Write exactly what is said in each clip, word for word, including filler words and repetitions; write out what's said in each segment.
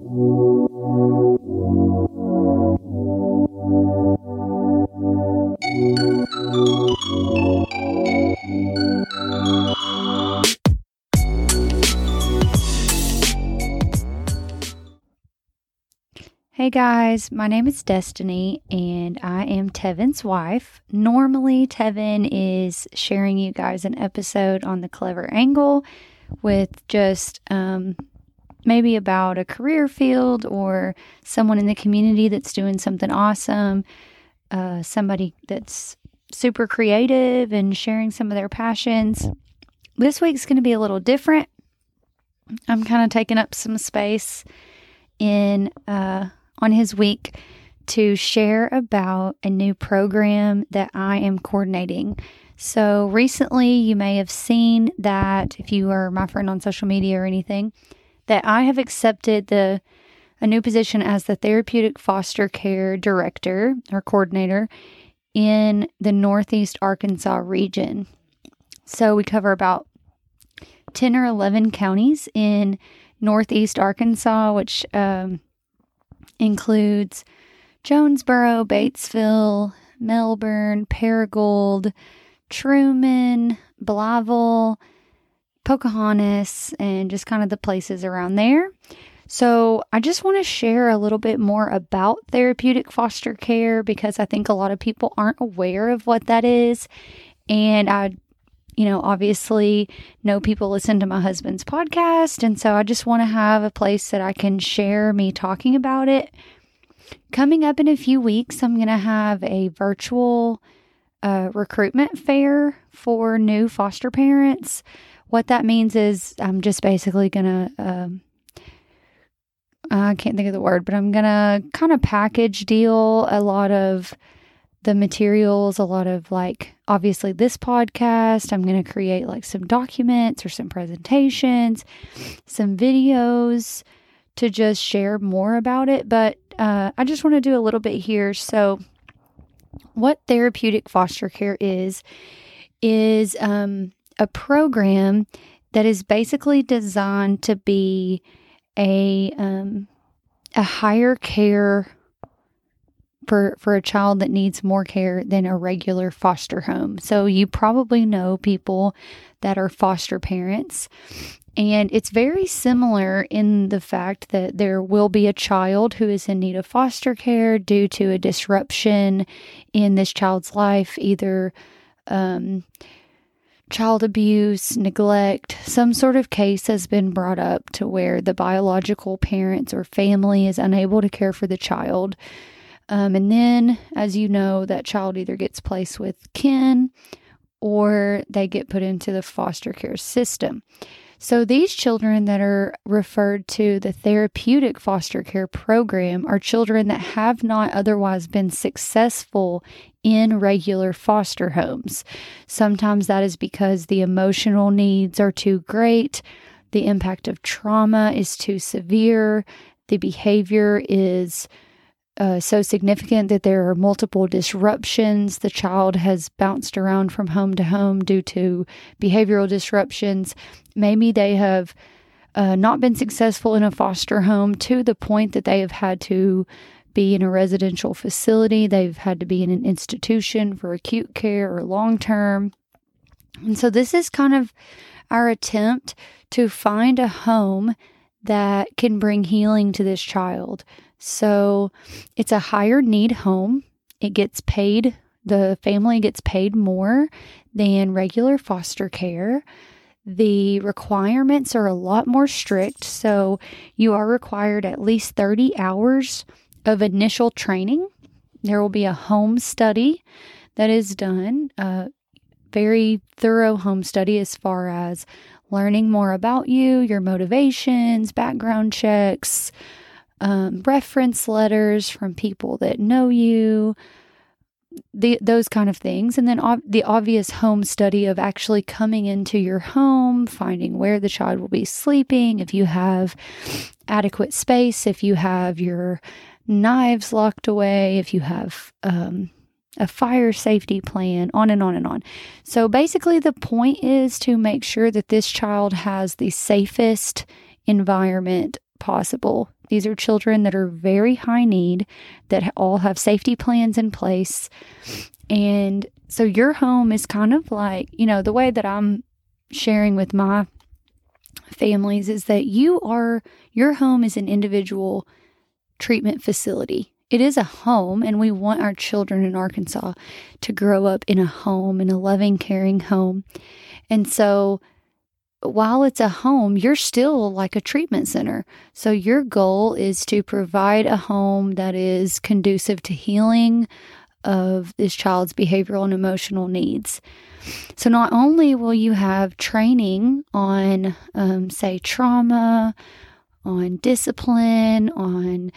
Hey guys, my name is Destiny and I am Tevin's wife. Normally, Tevin is sharing you guys an episode on the Clever Angle with just um, maybe about a career field or someone in the community that's doing something awesome, uh, somebody that's super creative and sharing some of their passions. This week's going to be a little different. I'm kind of taking up some space in... Uh, on his week to share about a new program that I am coordinating. So recently you may have seen that, if you are my friend on social media or anything, that I have accepted the a new position as the Therapeutic Foster Care Director or Coordinator in the Northeast Arkansas region. So we cover about ten or eleven counties in Northeast Arkansas, which... Um, includes Jonesboro, Batesville, Melbourne, Paragould, Truman, Blaval, Pocahontas, and just kind of the places around there. So I just want to share a little bit more about therapeutic foster care because I think a lot of people aren't aware of what that is. And I, you know, obviously know people listen to my husband's podcast. And so I just want to have a place that I can share me talking about it. Coming up in a few weeks, I'm going to have a virtual uh, recruitment fair for new foster parents. What that means is I'm just basically going to, um, I can't think of the word, but I'm going to kind of package deal a lot of the materials, a lot of like, obviously this podcast, I'm going to create like some documents or some presentations, some videos to just share more about it. But uh, I just want to do a little bit here. So what therapeutic foster care is, is um, a program that is basically designed to be a, um, a higher care For, for a child that needs more care than a regular foster home. So you probably know people that are foster parents. And it's very similar in the fact that there will be a child who is in need of foster care due to a disruption in this child's life, either um, child abuse, neglect, some sort of case has been brought up to where the biological parents or family is unable to care for the child. Um, and then, as you know, that child either gets placed with kin or they get put into the foster care system. So these children that are referred to the therapeutic foster care program are children that have not otherwise been successful in regular foster homes. Sometimes that is because the emotional needs are too great, the impact of trauma is too severe, the behavior is Uh, so significant that there are multiple disruptions. The child has bounced around from home to home due to behavioral disruptions. Maybe they have uh, not been successful in a foster home to the point that they have had to be in a residential facility. They've had to be in an institution for acute care or long term. And so this is kind of our attempt to find a home that can bring healing to this child. So it's a higher need home. It gets paid, the family gets paid more than regular foster care. The requirements are a lot more strict. So you are required at least thirty hours of initial training. There will be a home study that is done, a very thorough home study as far as learning more about you, your motivations, background checks, Um, reference letters from people that know you, the, those kind of things. And then ob- the obvious home study of actually coming into your home, finding where the child will be sleeping, if you have adequate space, if you have your knives locked away, if you have um, a fire safety plan, on and on and on. So basically the point is to make sure that this child has the safest environment possible. These are children that are very high need, that all have safety plans in place. And so your home is kind of like, you know, the way that I'm sharing with my families is that you are, your home is an individual treatment facility. It is a home, and we want our children in Arkansas to grow up in a home, in a loving, caring home. And so while it's a home, you're still like a treatment center. So your goal is to provide a home that is conducive to healing of this child's behavioral and emotional needs. So not only will you have training on, um, say, trauma, on discipline, on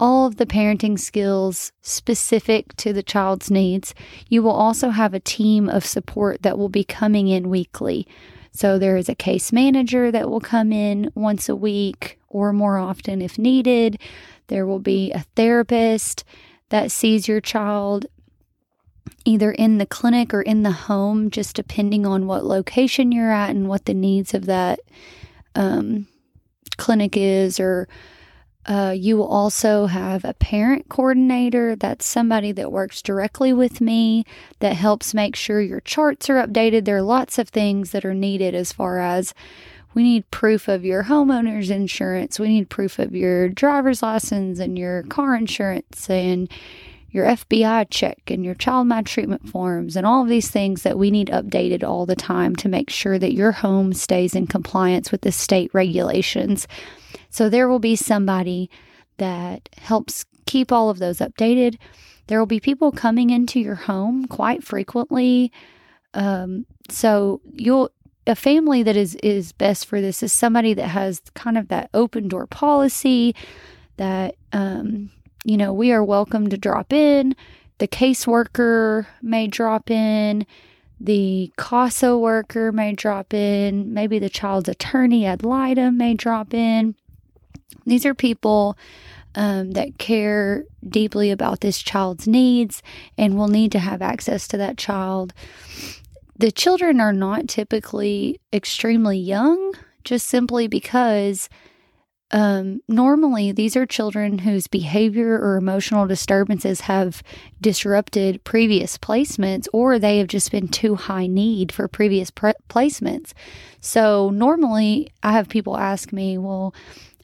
all of the parenting skills specific to the child's needs, you will also have a team of support that will be coming in weekly. So there is a case manager that will come in once a week or more often if needed. There will be a therapist that sees your child either in the clinic or in the home, just depending on what location you're at and what the needs of that um, clinic is. Or uh, you will also have a parent coordinator. That's somebody that works directly with me that helps make sure your charts are updated. There are lots of things that are needed as far as we need proof of your homeowner's insurance. We need proof of your driver's license and your car insurance and your F B I check and your child maltreatment forms and all of these things that we need updated all the time to make sure that your home stays in compliance with the state regulations. So there will be somebody that helps keep all of those updated. There will be people coming into your home quite frequently. Um, so you'll a family that is, is best for this is somebody that has kind of that open door policy that, um, you know, we are welcome to drop in. The caseworker may drop in. The CASA worker may drop in. Maybe the child's attorney ad litem may drop in. These are people um, that care deeply about this child's needs and will need to have access to that child. The children are not typically extremely young, just simply because Um, normally, these are children whose behavior or emotional disturbances have disrupted previous placements, or they have just been too high need for previous pre- placements. So normally, I have people ask me, well,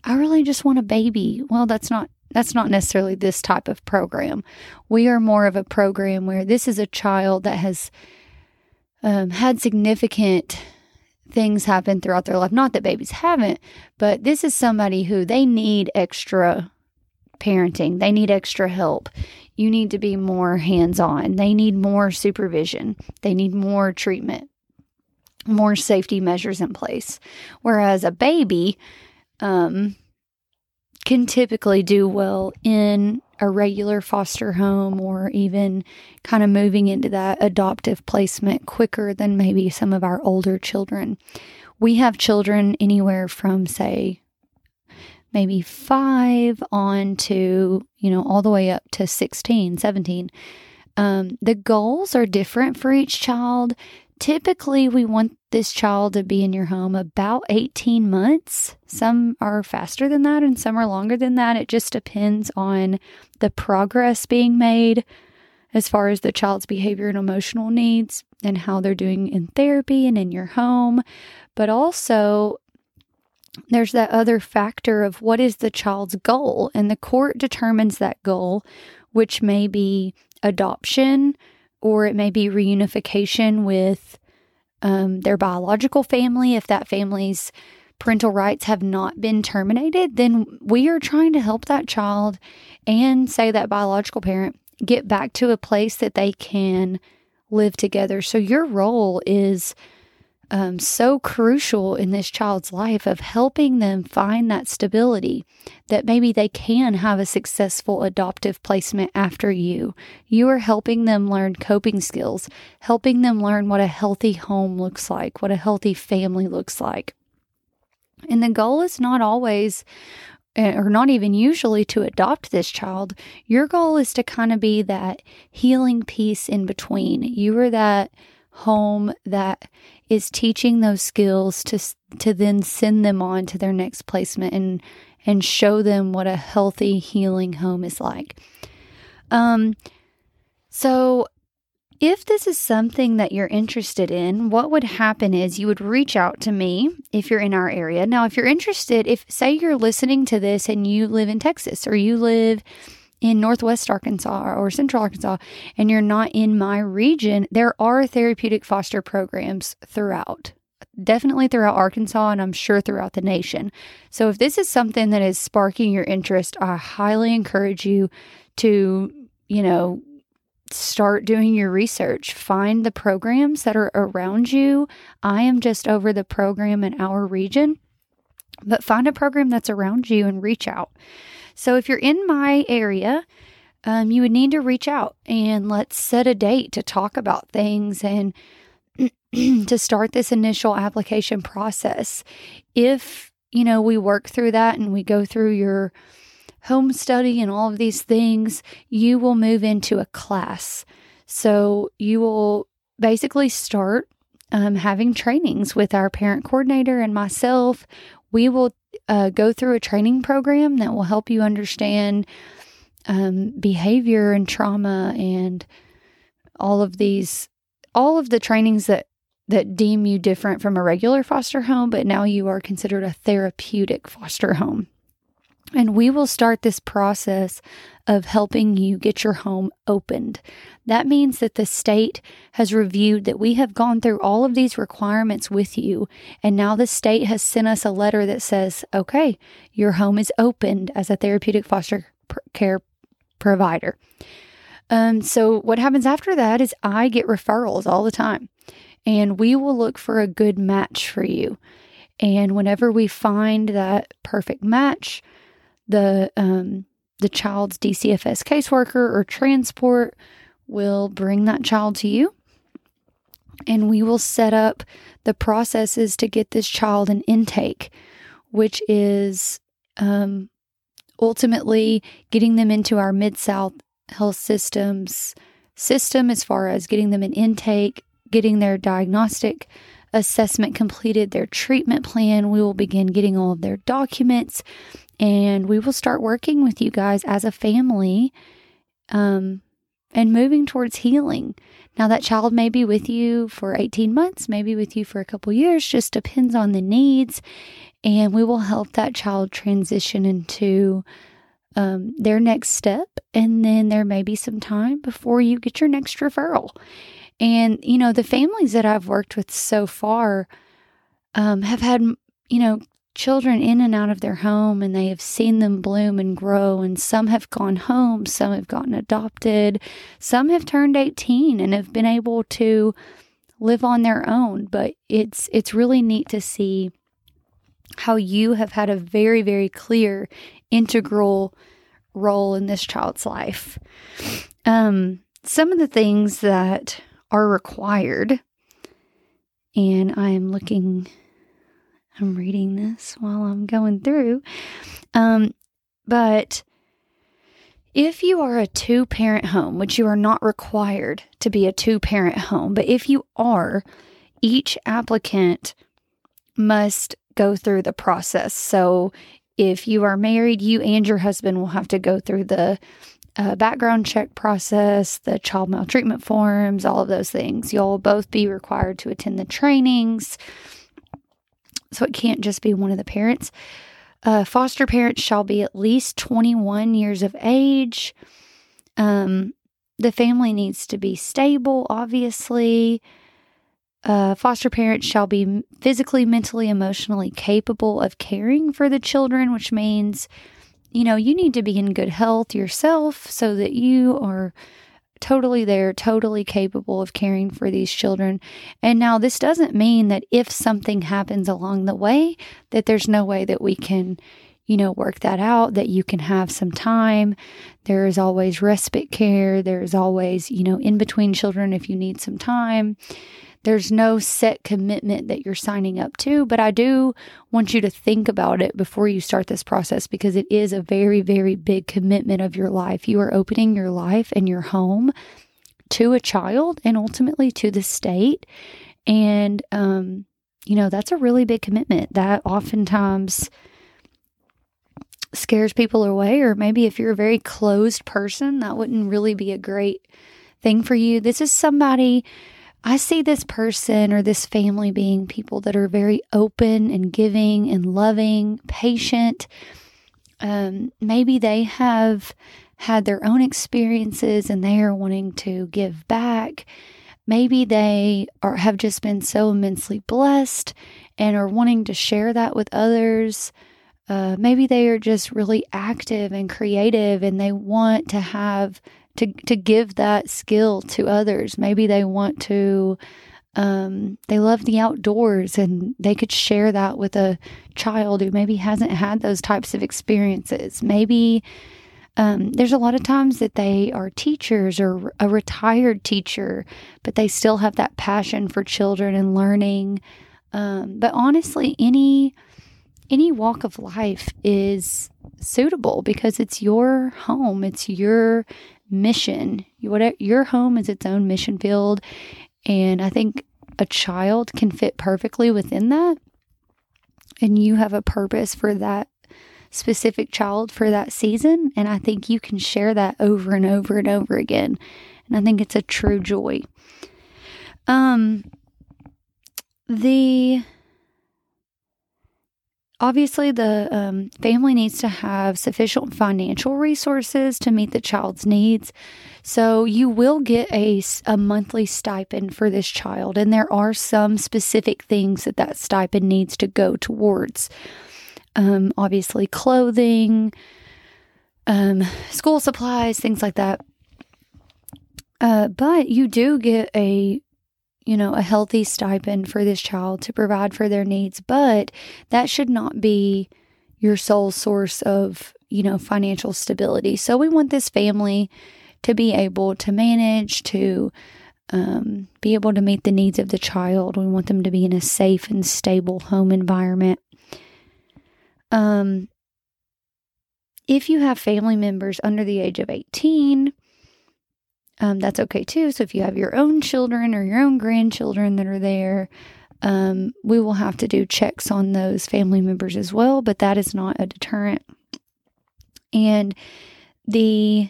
I really just want a baby. Well, that's not that's not necessarily this type of program. We are more of a program where this is a child that has um, had significant things happen throughout their life. Not that babies haven't, but this is somebody who they need extra parenting. They need extra help. You need to be more hands-on. They need more supervision. They need more treatment, more safety measures in place. Whereas a baby um, can typically do well in a regular foster home or even kind of moving into that adoptive placement quicker than maybe some of our older children. We have children anywhere from, say, maybe five on to, you know, all the way up to sixteen, seventeen. Um, the goals are different for each child. Typically, we want this child to be in your home about eighteen months. Some are faster than that and some are longer than that. It just depends on the progress being made as far as the child's behavior and emotional needs and how they're doing in therapy and in your home. But also, there's that other factor of what is the child's goal, and the court determines that goal, which may be adoption, or it may be reunification with um, their biological family. If that family's parental rights have not been terminated, then we are trying to help that child and, say, that biological parent get back to a place that they can live together. So your role is um, so crucial in this child's life of helping them find that stability that maybe they can have a successful adoptive placement after you. You are helping them learn coping skills, helping them learn what a healthy home looks like, what a healthy family looks like. And the goal is not always, or not even usually, to adopt this child. Your goal is to kind of be that healing piece in between. You are that home that is teaching those skills to to then send them on to their next placement and and show them what a healthy, healing home is like. Um, so if this is something that you're interested in, what would happen is you would reach out to me if you're in our area. Now, if you're interested, if say you're listening to this and you live in Texas or you live in Northwest Arkansas or Central Arkansas and you're not in my region, there are therapeutic foster programs throughout. Definitely throughout Arkansas, and I'm sure throughout the nation. So if this is something that is sparking your interest, I highly encourage you to, you know, start doing your research. Find the programs that are around you. I am just over the program in our region, but find a program that's around you and reach out. So if you're in my area, um, you would need to reach out and let's set a date to talk about things and to start this initial application process. If, you know, we work through that and we go through your home study and all of these things, you will move into a class. So you will basically start um, having trainings with our parent coordinator and myself. We will uh, go through a training program that will help you understand um, behavior and trauma and all of these, all of the trainings that that deem you different from a regular foster home, but now you are considered a therapeutic foster home. And we will start this process of helping you get your home opened. That means that the state has reviewed that we have gone through all of these requirements with you. And now the state has sent us a letter that says, okay, your home is opened as a therapeutic foster care provider. Um, so what happens after that is I get referrals all the time, and we will look for a good match for you. And whenever we find that perfect match, the um, the child's D C F S caseworker or transport will bring that child to you, and we will set up the processes to get this child an intake, which is um, ultimately getting them into our Mid-South Health Systems system as far as getting them an intake, getting their diagnostic assessment completed, their treatment plan. We will begin getting all of their documents, and we will start working with you guys as a family um, and moving towards healing. Now, that child may be with you for eighteen months, maybe with you for a couple years, just depends on the needs, and we will help that child transition into Um, their next step, and then there may be some time before you get your next referral. And, you know, the families that I've worked with so far um, have had, you know, children in and out of their home, and they have seen them bloom and grow, and some have gone home, some have gotten adopted, some have turned eighteen and have been able to live on their own. But it's it's really neat to see how you have had a very, very clear, integral role in this child's life. Um, some of the things that are required, and I'm looking, I'm reading this while I'm going through, um, but if you are a two-parent home, which you are not required to be a two-parent home, but if you are, each applicant must go through the process. So if you are married, you and your husband will have to go through the uh, background check process, the child maltreatment forms, all of those things. You'll both be required to attend the trainings. So it can't just be one of the parents. Uh, foster parents shall be at least twenty-one years of age. Um, the family needs to be stable, obviously. Uh, foster parents shall be physically, mentally, emotionally capable of caring for the children, which means, you know, you need to be in good health yourself so that you are totally there, totally capable of caring for these children. And now this doesn't mean that if something happens along the way, that there's no way that we can, you know, work that out, that you can have some time. There is always respite care. There's always, you know, in between children if you need some time. There's no set commitment that you're signing up to, but I do want you to think about it before you start this process, because it is a very, very big commitment of your life. You are opening your life and your home to a child and ultimately to the state. And, um, you know, that's a really big commitment that oftentimes scares people away, or maybe if you're a very closed person, that wouldn't really be a great thing for you. This is somebody, I see this person or this family being people that are very open and giving and loving, patient. Um, maybe they have had their own experiences and they are wanting to give back. Maybe they are, have just been so immensely blessed and are wanting to share that with others. Uh, maybe they are just really active and creative and they want to have to, to give that skill to others. Maybe they want to, um, they love the outdoors and they could share that with a child who maybe hasn't had those types of experiences. Maybe Um, there's a lot of times that they are teachers or a retired teacher, but they still have that passion for children and learning. Um, but honestly, any any walk of life is suitable because it's your home. It's your mission. Your, your home is its own mission field. And I think a child can fit perfectly within that. And you have a purpose for that specific child for that season, and I think you can share that over and over and over again, and I think it's a true joy. Um, the obviously the um, family needs to have sufficient financial resources to meet the child's needs, so you will get a, a monthly stipend for this child, and there are some specific things that that stipend needs to go towards. Um, obviously clothing, um, school supplies, things like that. Uh, but you do get a, you know, a healthy stipend for this child to provide for their needs, but that should not be your sole source of, you know, financial stability. So we want this family to be able to manage, to um, be able to meet the needs of the child. We want them to be in a safe and stable home environment. Um, if you have family members under the age of eighteen, um, that's okay too. So if you have your own children or your own grandchildren that are there, um, we will have to do checks on those family members as well, but that is not a deterrent. And the,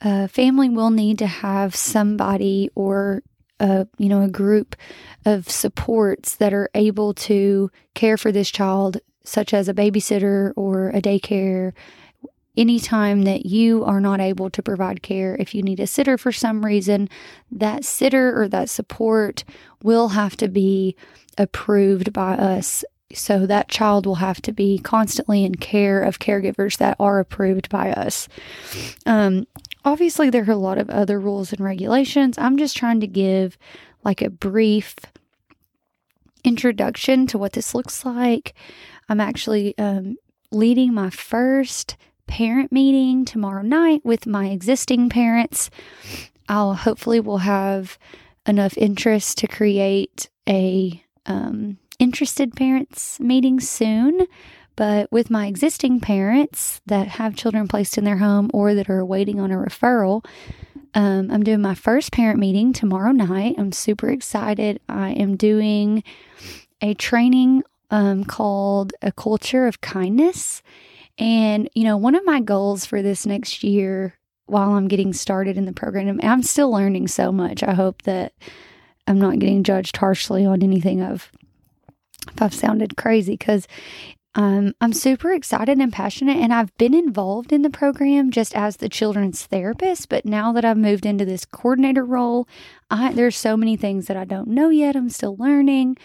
uh, family will need to have somebody or Uh, you know, a group of supports that are able to care for this child, such as a babysitter or a daycare. Anytime that you are not able to provide care, if you need a sitter for some reason, that sitter or that support will have to be approved by us. So that child will have to be constantly in care of caregivers that are approved by us. Um, Obviously, there are a lot of other rules and regulations. I'm just trying to give like a brief introduction to what this looks like. I'm actually um, leading my first parent meeting tomorrow night with my existing parents. I'll hopefully will have enough interest to create a um, interested parents meeting soon. But with my existing parents that have children placed in their home or that are waiting on a referral, um, I'm doing my first parent meeting tomorrow night. I'm super excited. I am doing a training um, called A Culture of Kindness. And, you know, one of my goals for this next year while I'm getting started in the program, and I'm still learning so much. I hope that I'm not getting judged harshly on anything of if I've sounded crazy, because Um, I'm super excited and passionate, and I've been involved in the program just as the children's therapist, but now that I've moved into this coordinator role, I, there's so many things that I don't know yet. I'm still learning,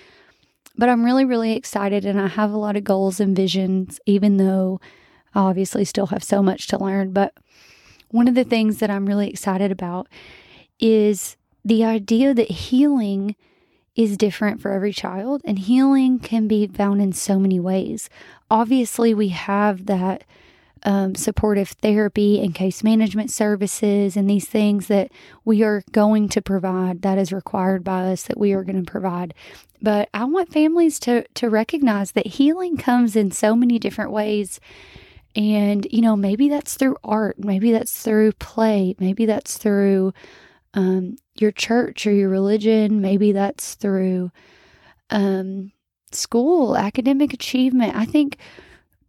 but I'm really, really excited, and I have a lot of goals and visions, even though I obviously still have so much to learn. But one of the things that I'm really excited about is the idea that healing is different for every child, and healing can be found in so many ways. Obviously, we have that um, supportive therapy and case management services and these things that we are going to provide, that is required by us, that we are going to provide. But I want families to, to recognize that healing comes in so many different ways. And, you know, maybe that's through art, maybe that's through play, maybe that's through Um, your church or your religion. Maybe that's through um, school, academic achievement. I think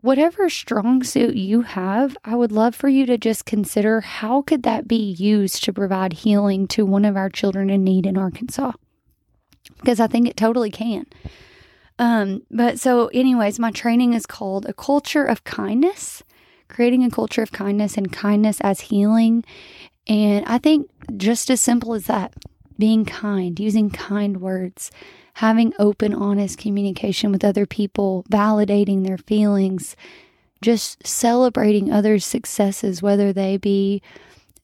whatever strong suit you have, I would love for you to just consider how could that be used to provide healing to one of our children in need in Arkansas? Because I think it totally can. Um, but so anyways, my training is called A Culture of Kindness, creating a culture of kindness and kindness as healing. And I think just as simple as that, being kind, using kind words, having open, honest communication with other people, validating their feelings, just celebrating others' successes, whether they be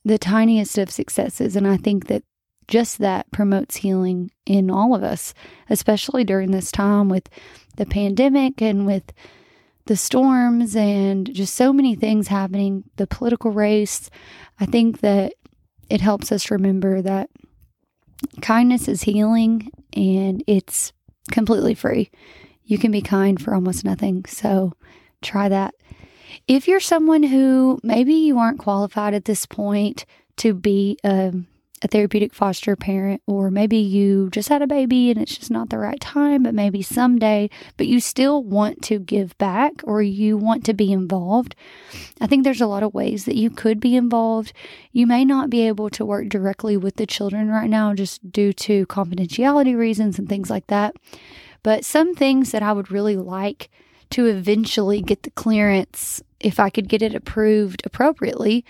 the tiniest of successes. And I think that just that promotes healing in all of us, especially during this time with the pandemic and with the storms and just so many things happening, the political race. I think that it helps us remember that kindness is healing, and it's completely free. You can be kind for almost nothing. So try that. If you're someone who maybe you aren't qualified at this point to be a, a therapeutic foster parent, or maybe you just had a baby and it's just not the right time, but maybe someday, but you still want to give back or you want to be involved, I think there's a lot of ways that you could be involved. You may not be able to work directly with the children right now just due to confidentiality reasons and things like that. But some things that I would really like to eventually get the clearance, if I could get it approved appropriately,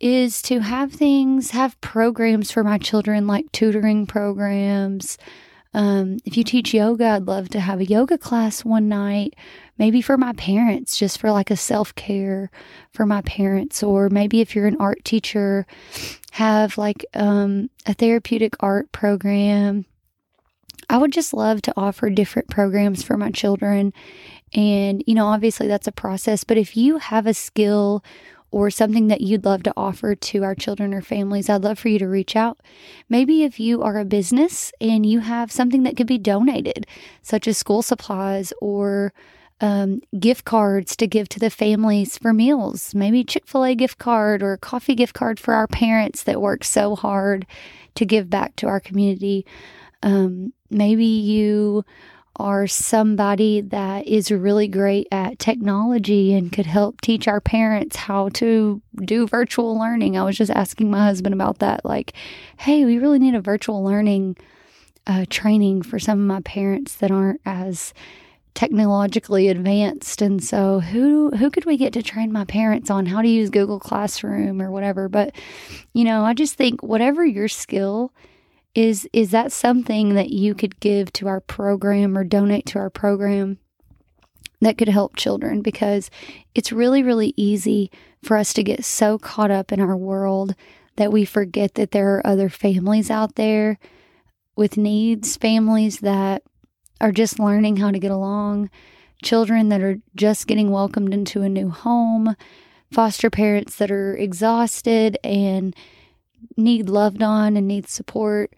is to have things, have programs for my children, like tutoring programs. Um, if you teach yoga, I'd love to have a yoga class one night, maybe for my parents, just for like a self-care for my parents. Or maybe if you're an art teacher, have like um, a therapeutic art program. I would just love to offer different programs for my children. And, you know, obviously that's a process, but if you have a skill or something that you'd love to offer to our children or families, I'd love for you to reach out. Maybe if you are a business and you have something that could be donated, such as school supplies or um, gift cards to give to the families for meals, maybe Chick-fil-A gift card or a coffee gift card for our parents that work so hard to give back to our community. Um, maybe you are somebody that is really great at technology and could help teach our parents how to do virtual learning. I was just asking my husband about that. Like, hey, we really need a virtual learning uh, training for some of my parents that aren't as technologically advanced. And so who who could we get to train my parents on how to use Google Classroom or whatever? But, you know, I just think whatever your skill Is is that something that you could give to our program or donate to our program that could help children? Because it's really, really easy for us to get so caught up in our world that we forget that there are other families out there with needs, families that are just learning how to get along, children that are just getting welcomed into a new home, foster parents that are exhausted and need loved on and need support.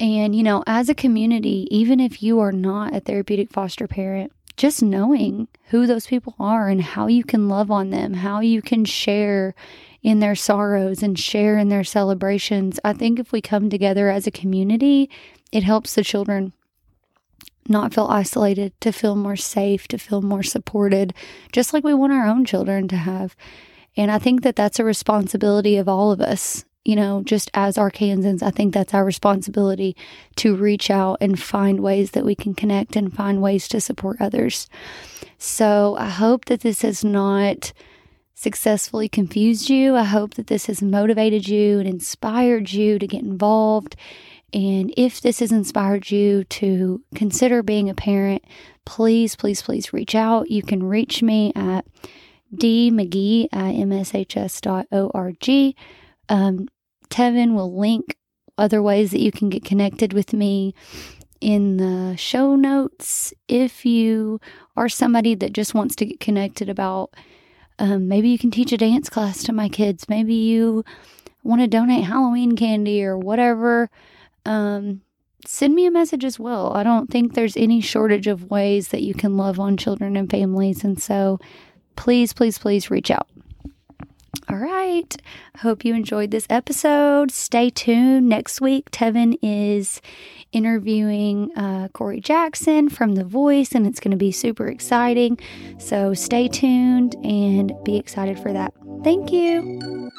And, you know, as a community, even if you are not a therapeutic foster parent, just knowing who those people are and how you can love on them, how you can share in their sorrows and share in their celebrations. I think if we come together as a community, it helps the children not feel isolated, to feel more safe, to feel more supported, just like we want our own children to have. And I think that that's a responsibility of all of us. You know, just as Arkansans, I think that's our responsibility to reach out and find ways that we can connect and find ways to support others. So I hope that this has not successfully confused you. I hope that this has motivated you and inspired you to get involved. And if this has inspired you to consider being a parent, please, please, please reach out. You can reach me at d mcgee at m s h s dot org. Um, Tevin will link other ways that you can get connected with me in the show notes. If you are somebody that just wants to get connected about, um, maybe you can teach a dance class to my kids. Maybe you want to donate Halloween candy or whatever. Um, send me a message as well. I don't think there's any shortage of ways that you can love on children and families. And so please, please, please reach out. All right. I hope you enjoyed this episode. Stay tuned. Next week, Tevin is interviewing uh, Corey Jackson from The Voice, and it's going to be super exciting. So stay tuned and be excited for that. Thank you.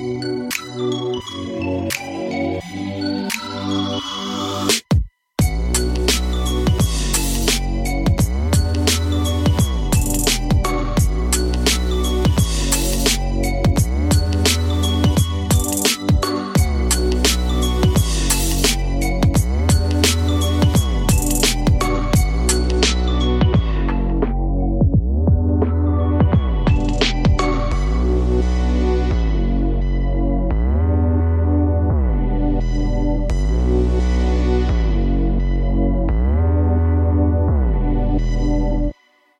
Thank you.